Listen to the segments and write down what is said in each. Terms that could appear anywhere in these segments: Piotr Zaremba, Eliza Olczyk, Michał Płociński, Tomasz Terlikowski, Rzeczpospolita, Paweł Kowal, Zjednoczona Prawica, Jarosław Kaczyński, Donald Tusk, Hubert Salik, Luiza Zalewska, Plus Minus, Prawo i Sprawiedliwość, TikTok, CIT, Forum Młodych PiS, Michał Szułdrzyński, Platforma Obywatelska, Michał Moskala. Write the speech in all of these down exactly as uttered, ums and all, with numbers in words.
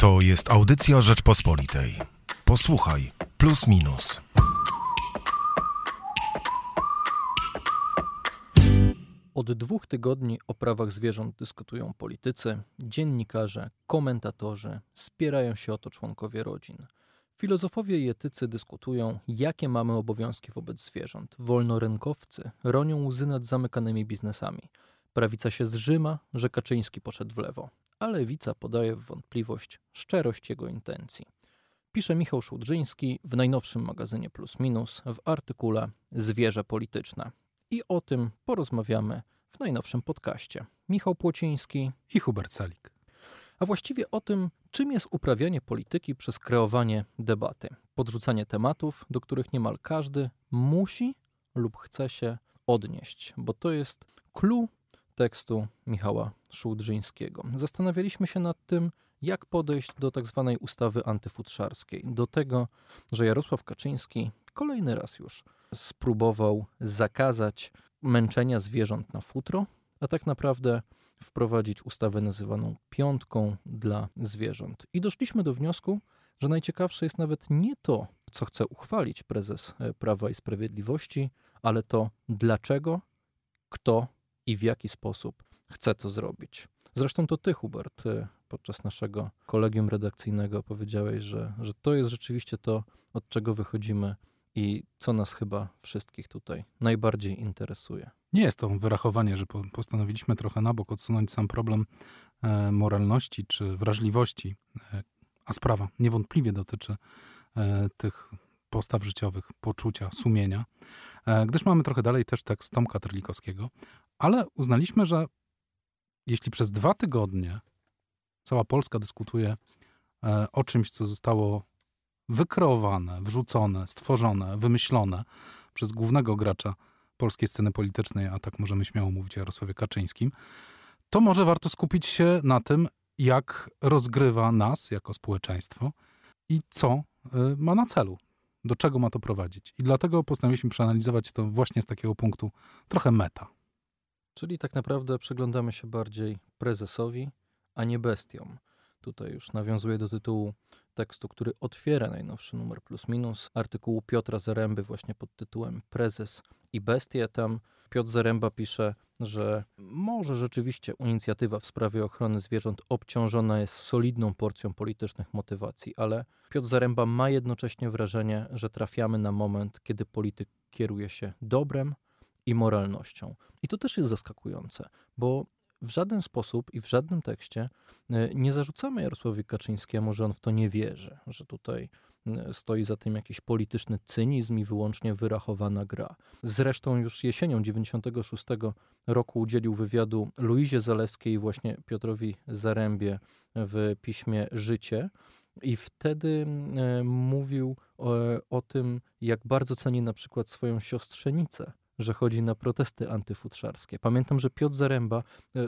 To jest audycja Rzeczpospolitej. Posłuchaj Plus Minus. Od dwóch tygodni o prawach zwierząt dyskutują politycy, dziennikarze, komentatorzy, spierają się o to członkowie rodzin. Filozofowie i etycy dyskutują, jakie mamy obowiązki wobec zwierząt. Wolnorynkowcy ronią łzy nad zamykanymi biznesami. Prawica się zżyma, że Kaczyński poszedł w lewo, a lewica podaje w wątpliwość szczerość jego intencji. Pisze Michał Szułdrzyński w najnowszym magazynie Plus Minus w artykule Zwierzę polityczne. I o tym porozmawiamy w najnowszym podcaście. Michał Płociński i Hubert Salik. A właściwie o tym, czym jest uprawianie polityki przez kreowanie debaty, podrzucanie tematów, do których niemal każdy musi lub chce się odnieść, bo to jest clou tekstu Michała Szułdrzyńskiego. Zastanawialiśmy się nad tym, jak podejść do tak zwanej ustawy antyfutrzarskiej, do tego, że Jarosław Kaczyński kolejny raz już spróbował zakazać męczenia zwierząt na futro, a tak naprawdę wprowadzić ustawę nazywaną piątką dla zwierząt. I doszliśmy do wniosku, że najciekawsze jest nawet nie to, co chce uchwalić prezes Prawa i Sprawiedliwości, ale to dlaczego, kto i w jaki sposób chce to zrobić. Zresztą to ty, Hubert, podczas naszego kolegium redakcyjnego powiedziałeś, że, że to jest rzeczywiście to, od czego wychodzimy i co nas chyba wszystkich tutaj najbardziej interesuje. Nie jest to wyrachowanie, że postanowiliśmy trochę na bok odsunąć sam problem moralności czy wrażliwości, a sprawa niewątpliwie dotyczy tych postaw życiowych, poczucia, sumienia, gdyż mamy trochę dalej też tekst Tomka Terlikowskiego, ale uznaliśmy, że jeśli przez dwa tygodnie cała Polska dyskutuje o czymś, co zostało wykreowane, wrzucone, stworzone, wymyślone przez głównego gracza polskiej sceny politycznej, a tak możemy śmiało mówić o Jarosławie Kaczyńskim, to może warto skupić się na tym, jak rozgrywa nas jako społeczeństwo i co ma na celu, do czego ma to prowadzić. I dlatego postanowiliśmy przeanalizować to właśnie z takiego punktu trochę meta. Czyli tak naprawdę przyglądamy się bardziej prezesowi, a nie bestiom. Tutaj już nawiązuję do tytułu tekstu, który otwiera najnowszy numer Plus Minus, artykułu Piotra Zaremby właśnie pod tytułem Prezes i bestie. Tam Piotr Zaremba pisze, że może rzeczywiście inicjatywa w sprawie ochrony zwierząt obciążona jest solidną porcją politycznych motywacji, ale Piotr Zaremba ma jednocześnie wrażenie, że trafiamy na moment, kiedy polityk kieruje się dobrem i moralnością. I to też jest zaskakujące, bo w żaden sposób i w żadnym tekście nie zarzucamy Jarosławowi Kaczyńskiemu, że on w to nie wierzy, że tutaj stoi za tym jakiś polityczny cynizm i wyłącznie wyrachowana gra. Zresztą już jesienią dziewięćdziesiątego szóstego roku udzielił wywiadu Luizie Zalewskiej i właśnie Piotrowi Zarembie w piśmie Życie i wtedy mówił o, o tym, jak bardzo ceni na przykład swoją siostrzenicę, że chodzi na protesty antyfutrzarskie. Pamiętam, że Piotr Zaremba,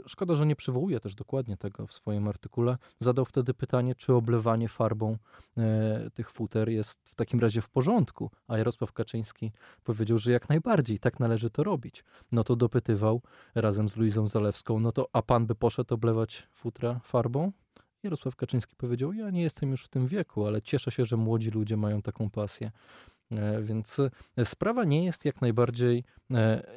szkoda, że nie przywołuje też dokładnie tego w swoim artykule, zadał wtedy pytanie, czy oblewanie farbą e, tych futer jest w takim razie w porządku, a Jarosław Kaczyński powiedział, że jak najbardziej, tak należy to robić. No to dopytywał razem z Luizą Zalewską, no to a pan by poszedł oblewać futra farbą? Jarosław Kaczyński powiedział, ja nie jestem już w tym wieku, ale cieszę się, że młodzi ludzie mają taką pasję. Więc sprawa nie jest jak najbardziej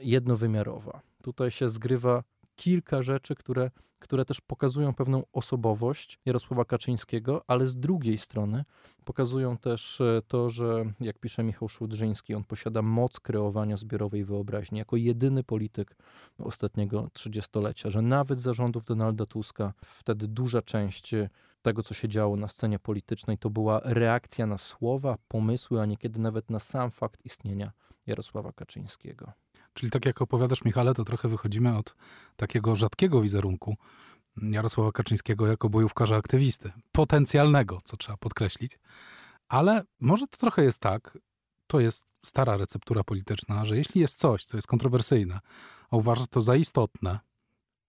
jednowymiarowa. Tutaj się zgrywa kilka rzeczy, które, które też pokazują pewną osobowość Jarosława Kaczyńskiego, ale z drugiej strony pokazują też to, że jak pisze Michał Szułdrzyński, on posiada moc kreowania zbiorowej wyobraźni jako jedyny polityk ostatniego trzydziestolecia, że nawet za rządów Donalda Tuska wtedy duża część tego, co się działo na scenie politycznej, to była reakcja na słowa, pomysły, a niekiedy nawet na sam fakt istnienia Jarosława Kaczyńskiego. Czyli tak jak opowiadasz, Michale, to trochę wychodzimy od takiego rzadkiego wizerunku Jarosława Kaczyńskiego jako bojówkarza aktywisty. Potencjalnego, co trzeba podkreślić. Ale może to trochę jest tak, to jest stara receptura polityczna, że jeśli jest coś, co jest kontrowersyjne, a uważasz to za istotne,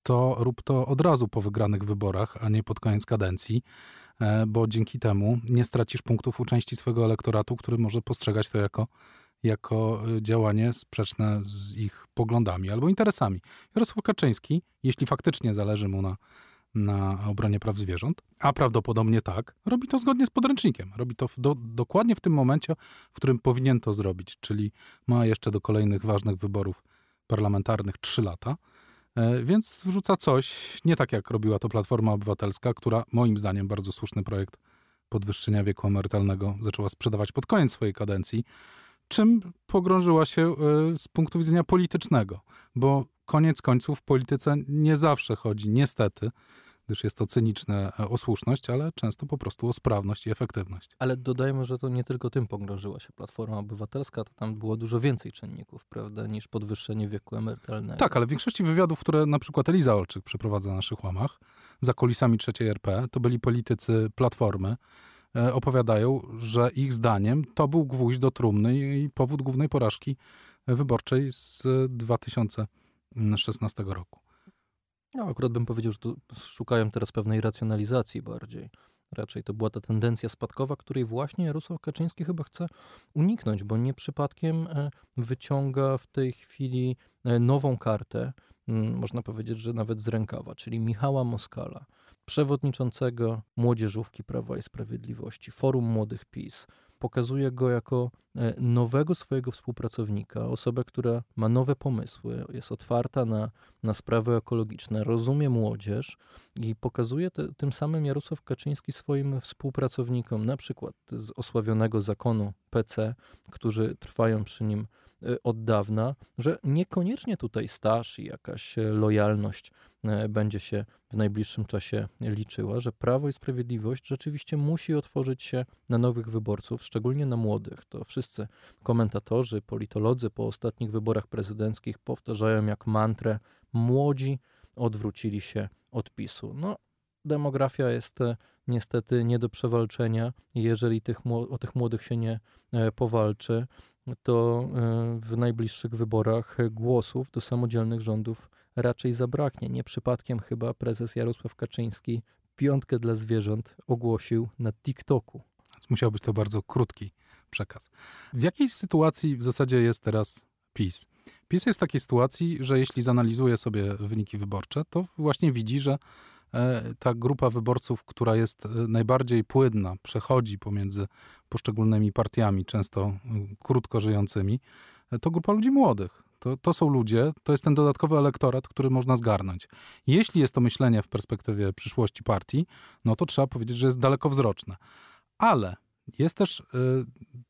to rób to od razu po wygranych wyborach, a nie pod koniec kadencji, bo dzięki temu nie stracisz punktów u części swojego elektoratu, który może postrzegać to jako jako działanie sprzeczne z ich poglądami albo interesami. Jarosław Kaczyński, jeśli faktycznie zależy mu na, na obronie praw zwierząt, a prawdopodobnie tak, robi to zgodnie z podręcznikiem. Robi to w do, dokładnie w tym momencie, w którym powinien to zrobić, czyli ma jeszcze do kolejnych ważnych wyborów parlamentarnych trzy lata, więc wrzuca coś, nie tak jak robiła to Platforma Obywatelska, która moim zdaniem bardzo słuszny projekt podwyższenia wieku emerytalnego zaczęła sprzedawać pod koniec swojej kadencji, czym pogrążyła się z punktu widzenia politycznego, bo koniec końców w polityce nie zawsze chodzi, niestety, gdyż jest to cyniczne, o słuszność, ale często po prostu o sprawność i efektywność. Ale dodajmy, że to nie tylko tym pogrążyła się Platforma Obywatelska, to tam było dużo więcej czynników, prawda, niż podwyższenie wieku emerytalnego. Tak, ale w większości wywiadów, które na przykład Eliza Olczyk przeprowadza na naszych łamach, za kulisami trzeciej R P, to byli politycy Platformy, e, opowiadają, że ich zdaniem to był gwóźdź do trumny i powód głównej porażki wyborczej z dwa tysiące szesnastego roku. No, akurat bym powiedział, że szukają teraz pewnej racjonalizacji bardziej. Raczej to była ta tendencja spadkowa, której właśnie Jarosław Kaczyński chyba chce uniknąć, bo nie przypadkiem wyciąga w tej chwili nową kartę, można powiedzieć, że nawet z rękawa, czyli Michała Moskala, przewodniczącego Młodzieżówki Prawa i Sprawiedliwości, Forum Młodych PiS. Pokazuje go jako nowego swojego współpracownika, osobę, która ma nowe pomysły, jest otwarta na, na sprawy ekologiczne, rozumie młodzież i pokazuje te, tym samym Jarosław Kaczyński swoim współpracownikom, na przykład z osławionego zakonu P C, którzy trwają przy nim od dawna, że niekoniecznie tutaj staż i jakaś lojalność będzie się w najbliższym czasie liczyła, że Prawo i Sprawiedliwość rzeczywiście musi otworzyć się na nowych wyborców, szczególnie na młodych. To wszyscy komentatorzy, politolodzy po ostatnich wyborach prezydenckich powtarzają jak mantrę: młodzi odwrócili się od PiSu. No, demografia jest niestety nie do przewalczenia. Jeżeli tych, o tych młodych się nie powalczy, to w najbliższych wyborach głosów do samodzielnych rządów raczej zabraknie. Nie przypadkiem chyba prezes Jarosław Kaczyński piątkę dla zwierząt ogłosił na TikToku. Musiał być to bardzo krótki przekaz. W jakiej sytuacji w zasadzie jest teraz PiS? PiS jest w takiej sytuacji, że jeśli zanalizuje sobie wyniki wyborcze, to właśnie widzi, że ta grupa wyborców, która jest najbardziej płynna, przechodzi pomiędzy poszczególnymi partiami, często krótko żyjącymi, to grupa ludzi młodych. To, to są ludzie, to jest ten dodatkowy elektorat, który można zgarnąć. Jeśli jest to myślenie w perspektywie przyszłości partii, no to trzeba powiedzieć, że jest dalekowzroczne. Ale jest też y,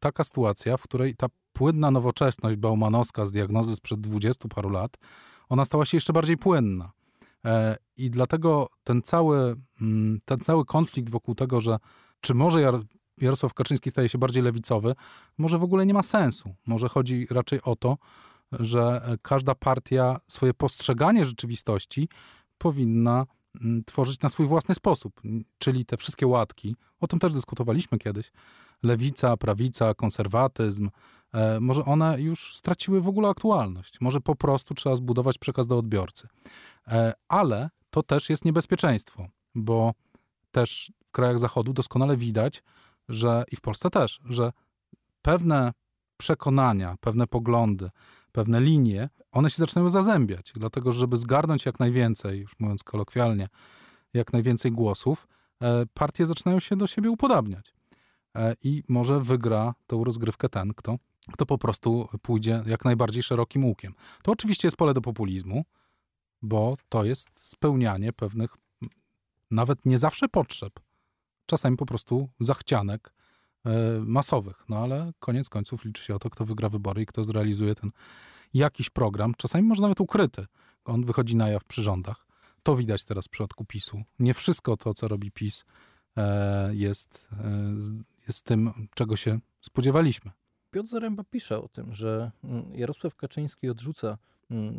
taka sytuacja, w której ta płynna nowoczesność baumanowska z diagnozy sprzed dwudziestu paru lat, ona stała się jeszcze bardziej płynna. I dlatego ten cały, ten cały konflikt wokół tego, że czy może Jar- Jarosław Kaczyński staje się bardziej lewicowy, może w ogóle nie ma sensu. Może chodzi raczej o to, że każda partia swoje postrzeganie rzeczywistości powinna tworzyć na swój własny sposób. Czyli te wszystkie łatki, o tym też dyskutowaliśmy kiedyś, lewica, prawica, konserwatyzm, może one już straciły w ogóle aktualność. Może po prostu trzeba zbudować przekaz do odbiorcy. Ale to też jest niebezpieczeństwo, bo też w krajach Zachodu doskonale widać, że i w Polsce też, że pewne przekonania, pewne poglądy, pewne linie, one się zaczynają zazębiać. Dlatego, żeby zgarnąć jak najwięcej, już mówiąc kolokwialnie, jak najwięcej głosów, partie zaczynają się do siebie upodabniać. I może wygra tą rozgrywkę ten, kto, kto po prostu pójdzie jak najbardziej szerokim łukiem. To oczywiście jest pole do populizmu, bo to jest spełnianie pewnych, nawet nie zawsze potrzeb, czasami po prostu zachcianek y, masowych. No ale koniec końców liczy się o to, kto wygra wybory i kto zrealizuje ten jakiś program, czasami może nawet ukryty. On wychodzi na jaw przy rządach. To widać teraz w przypadku PiSu. Nie wszystko to, co robi PiS, y, jest, y, jest tym, czego się spodziewaliśmy. Piotr Zaremba pisze o tym, że Jarosław Kaczyński odrzuca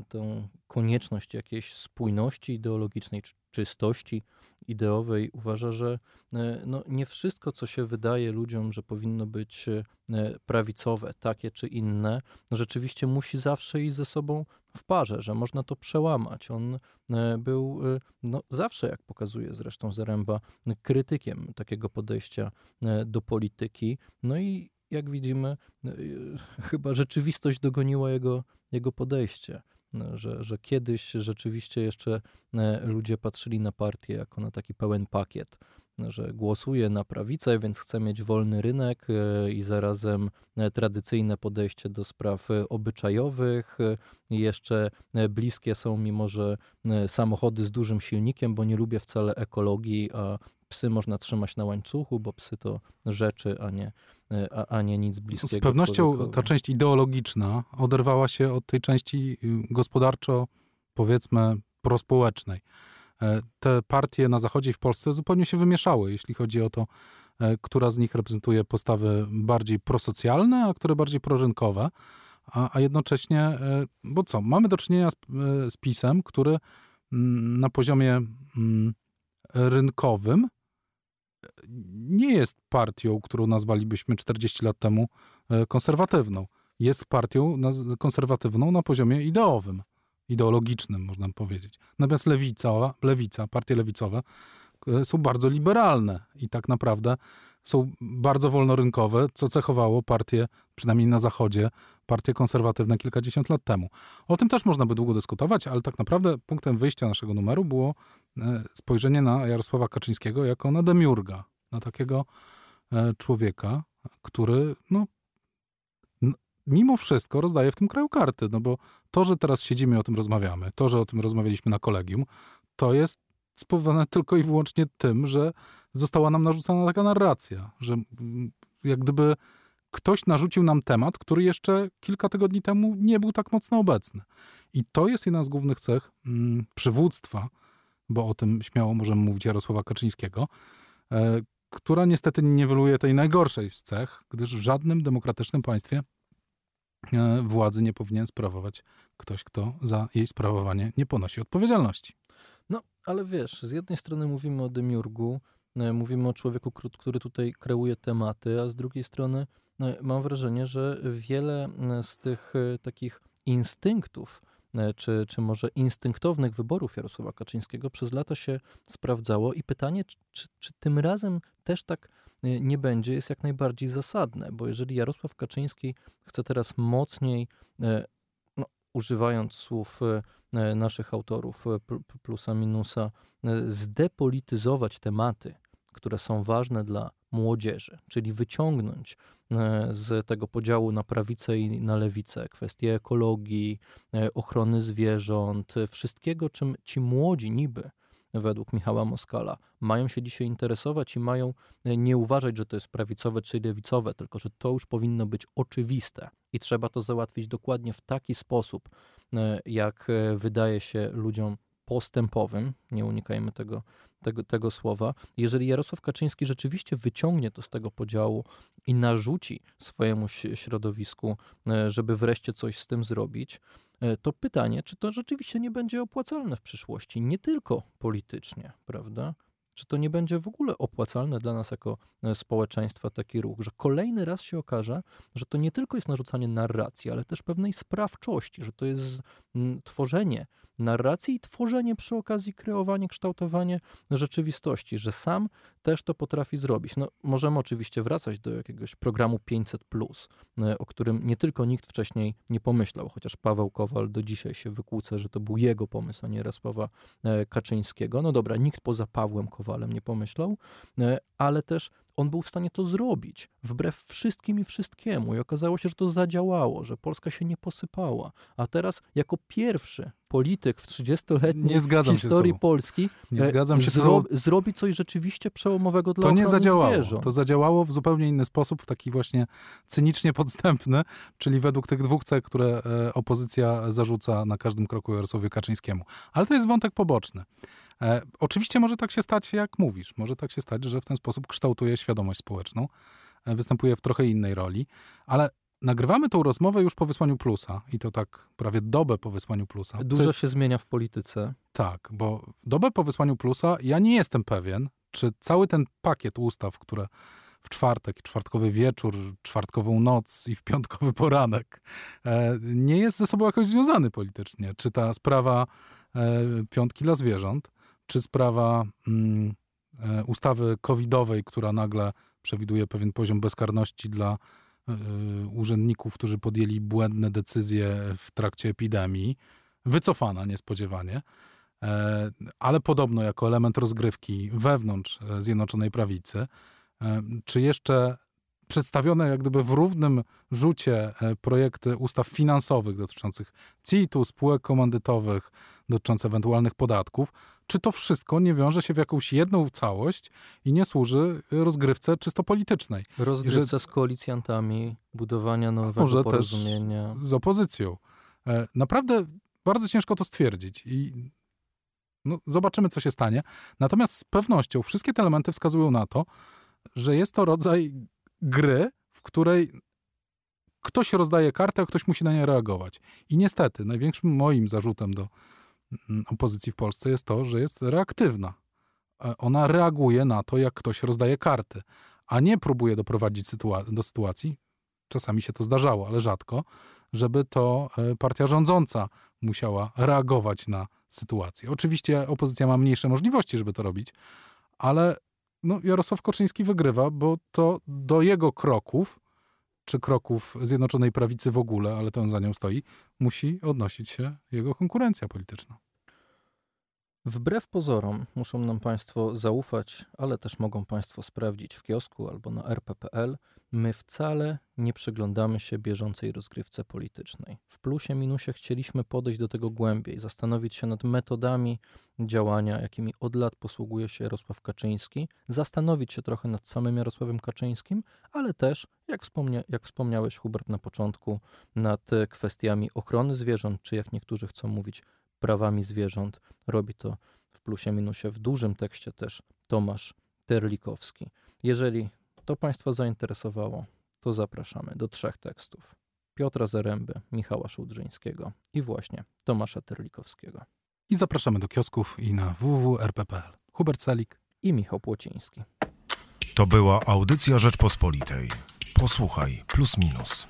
tę konieczność jakiejś spójności ideologicznej, czy czystości ideowej. Uważa, że no, nie wszystko, co się wydaje ludziom, że powinno być prawicowe, takie czy inne, rzeczywiście musi zawsze iść ze sobą w parze, że można to przełamać. On był no, zawsze, jak pokazuje zresztą Zaremba, krytykiem takiego podejścia do polityki. No i jak widzimy, chyba rzeczywistość dogoniła jego, jego podejście. że, że kiedyś rzeczywiście jeszcze ludzie patrzyli na partię jako na taki pełen pakiet, że głosuje na prawicę, więc chce mieć wolny rynek i zarazem tradycyjne podejście do spraw obyczajowych. Jeszcze bliskie są, mimo że samochody z dużym silnikiem, bo nie lubię wcale ekologii, a psy można trzymać na łańcuchu, bo psy to rzeczy, a nie, a, a nie nic bliskiego. Z pewnością człowiekowi. Ta część ideologiczna oderwała się od tej części gospodarczo, powiedzmy, prospołecznej. Te partie na zachodzie i w Polsce zupełnie się wymieszały, jeśli chodzi o to, która z nich reprezentuje postawy bardziej prosocjalne, a które bardziej prorynkowe, a, a jednocześnie, bo co, mamy do czynienia z, z PiS-em, który na poziomie rynkowym nie jest partią, którą nazwalibyśmy czterdzieści lat temu konserwatywną. Jest partią konserwatywną na poziomie ideowym. Ideologicznym, można powiedzieć. Natomiast lewica, lewica, partie lewicowe są bardzo liberalne i tak naprawdę są bardzo wolnorynkowe, co cechowało partie, przynajmniej na zachodzie, partie konserwatywne kilkadziesiąt lat temu. O tym też można by długo dyskutować, ale tak naprawdę punktem wyjścia naszego numeru było spojrzenie na Jarosława Kaczyńskiego jako na demiurga, na takiego człowieka, który no, mimo wszystko rozdaje w tym kraju karty, no bo to, że teraz siedzimy i o tym rozmawiamy, to, że o tym rozmawialiśmy na kolegium, to jest spowodowane tylko i wyłącznie tym, że została nam narzucona taka narracja, że jak gdyby ktoś narzucił nam temat, który jeszcze kilka tygodni temu nie był tak mocno obecny. I to jest jedna z głównych cech mm, przywództwa, bo o tym śmiało możemy mówić, Jarosława Kaczyńskiego, y, która niestety niweluje tej najgorszej z cech, gdyż w żadnym demokratycznym państwie władzy nie powinien sprawować ktoś, kto za jej sprawowanie nie ponosi odpowiedzialności. No, ale wiesz, z jednej strony mówimy o demiurgu, mówimy o człowieku, który tutaj kreuje tematy, a z drugiej strony mam wrażenie, że wiele z tych takich instynktów, czy, czy może instynktownych wyborów Jarosława Kaczyńskiego przez lata się sprawdzało i pytanie, czy, czy tym razem też tak nie będzie, jest jak najbardziej zasadne, bo jeżeli Jarosław Kaczyński chce teraz mocniej, no, używając słów naszych autorów Plusa Minusa, zdepolityzować tematy, które są ważne dla młodzieży, czyli wyciągnąć z tego podziału na prawicę i na lewicę kwestie ekologii, ochrony zwierząt, wszystkiego, czym ci młodzi niby według Michała Moskala mają się dzisiaj interesować i mają nie uważać, że to jest prawicowe czy lewicowe, tylko że to już powinno być oczywiste i trzeba to załatwić dokładnie w taki sposób, jak wydaje się ludziom postępowym, nie unikajmy tego, tego, tego słowa. Jeżeli Jarosław Kaczyński rzeczywiście wyciągnie to z tego podziału i narzuci swojemu środowisku, żeby wreszcie coś z tym zrobić, to pytanie, czy to rzeczywiście nie będzie opłacalne w przyszłości, nie tylko politycznie, prawda? Czy to nie będzie w ogóle opłacalne dla nas jako społeczeństwa taki ruch, że kolejny raz się okaże, że to nie tylko jest narzucanie narracji, ale też pewnej sprawczości, że to jest tworzenie narracji i tworzenie przy okazji, kreowanie, kształtowanie rzeczywistości, że sam też to potrafi zrobić. No, możemy oczywiście wracać do jakiegoś programu pięćset plus, o którym nie tylko nikt wcześniej nie pomyślał, chociaż Paweł Kowal do dzisiaj się wykłóca, że to był jego pomysł, a nie Jarosława Kaczyńskiego. No dobra, nikt poza Pawłem Kowalem nie pomyślał, ale też on był w stanie to zrobić wbrew wszystkim i wszystkiemu i okazało się, że to zadziałało, że Polska się nie posypała. A teraz jako pierwszy polityk w trzydziestoletniej historii Polski nie zgadzam się zro- zrobi coś rzeczywiście przełomowego dla ochrony zwierząt. To nie zadziałało. Zwierząt. To zadziałało w zupełnie inny sposób, w taki właśnie cynicznie podstępny, czyli według tych dwóch cech, które opozycja zarzuca na każdym kroku Jarosławowi Kaczyńskiemu. Ale to jest wątek poboczny. E, oczywiście może tak się stać, jak mówisz. Może tak się stać, że w ten sposób kształtuje świadomość społeczną. E, występuje w trochę innej roli. Ale nagrywamy tą rozmowę już po wysłaniu Plusa. I to tak prawie dobę po wysłaniu Plusa. Dużo jest... się zmienia w polityce. Tak, bo dobę po wysłaniu Plusa ja nie jestem pewien, czy cały ten pakiet ustaw, które w czwartek, czwartkowy wieczór, czwartkową noc i w piątkowy poranek, e, nie jest ze sobą jakoś związany politycznie. Czy ta sprawa e, piątki dla zwierząt, czy sprawa mm, ustawy covidowej, która nagle przewiduje pewien poziom bezkarności dla y, urzędników, którzy podjęli błędne decyzje w trakcie epidemii, wycofana niespodziewanie, ale podobno jako element rozgrywki wewnątrz Zjednoczonej Prawicy, czy jeszcze przedstawione jak gdyby w równym rzucie projekty ustaw finansowych dotyczących C I T-u, spółek komandytowych, dotyczące ewentualnych podatków, czy to wszystko nie wiąże się w jakąś jedną całość i nie służy rozgrywce czysto politycznej. Rozgrywce że, z koalicjantami, budowania nowego może porozumienia. Też z opozycją. Naprawdę bardzo ciężko to stwierdzić i no, zobaczymy, co się stanie. Natomiast z pewnością wszystkie te elementy wskazują na to, że jest to rodzaj gry, w której ktoś rozdaje kartę, a ktoś musi na nie reagować. I niestety największym moim zarzutem do opozycji w Polsce jest to, że jest reaktywna. Ona reaguje na to, jak ktoś rozdaje karty, a nie próbuje doprowadzić sytuac- do sytuacji, czasami się to zdarzało, ale rzadko, żeby to partia rządząca musiała reagować na sytuację. Oczywiście opozycja ma mniejsze możliwości, żeby to robić, ale no, Jarosław Kaczyński wygrywa, bo to do jego kroków, czy kroków Zjednoczonej Prawicy w ogóle, ale to on za nią stoi, musi odnosić się jego konkurencja polityczna. Wbrew pozorom muszą nam Państwo zaufać, ale też mogą Państwo sprawdzić w kiosku albo na er pe pe el. My wcale nie przyglądamy się bieżącej rozgrywce politycznej. W Plusie Minusie chcieliśmy podejść do tego głębiej, zastanowić się nad metodami działania, jakimi od lat posługuje się Jarosław Kaczyński, zastanowić się trochę nad samym Jarosławem Kaczyńskim, ale też, jak, wspomnia- jak wspomniałeś Hubert na początku, nad kwestiami ochrony zwierząt, czy jak niektórzy chcą mówić, prawami zwierząt. Robi to w Plusie Minusie w dużym tekście też Tomasz Terlikowski. Jeżeli to Państwa zainteresowało, to zapraszamy do trzech tekstów. Piotra Zaremby, Michała Szułdrzyńskiego i właśnie Tomasza Terlikowskiego. I zapraszamy do kiosków i na w w w kropka er pe pe el. Hubert Salik i Michał Płociński. To była audycja Rzeczpospolitej. Posłuchaj Plus Minus.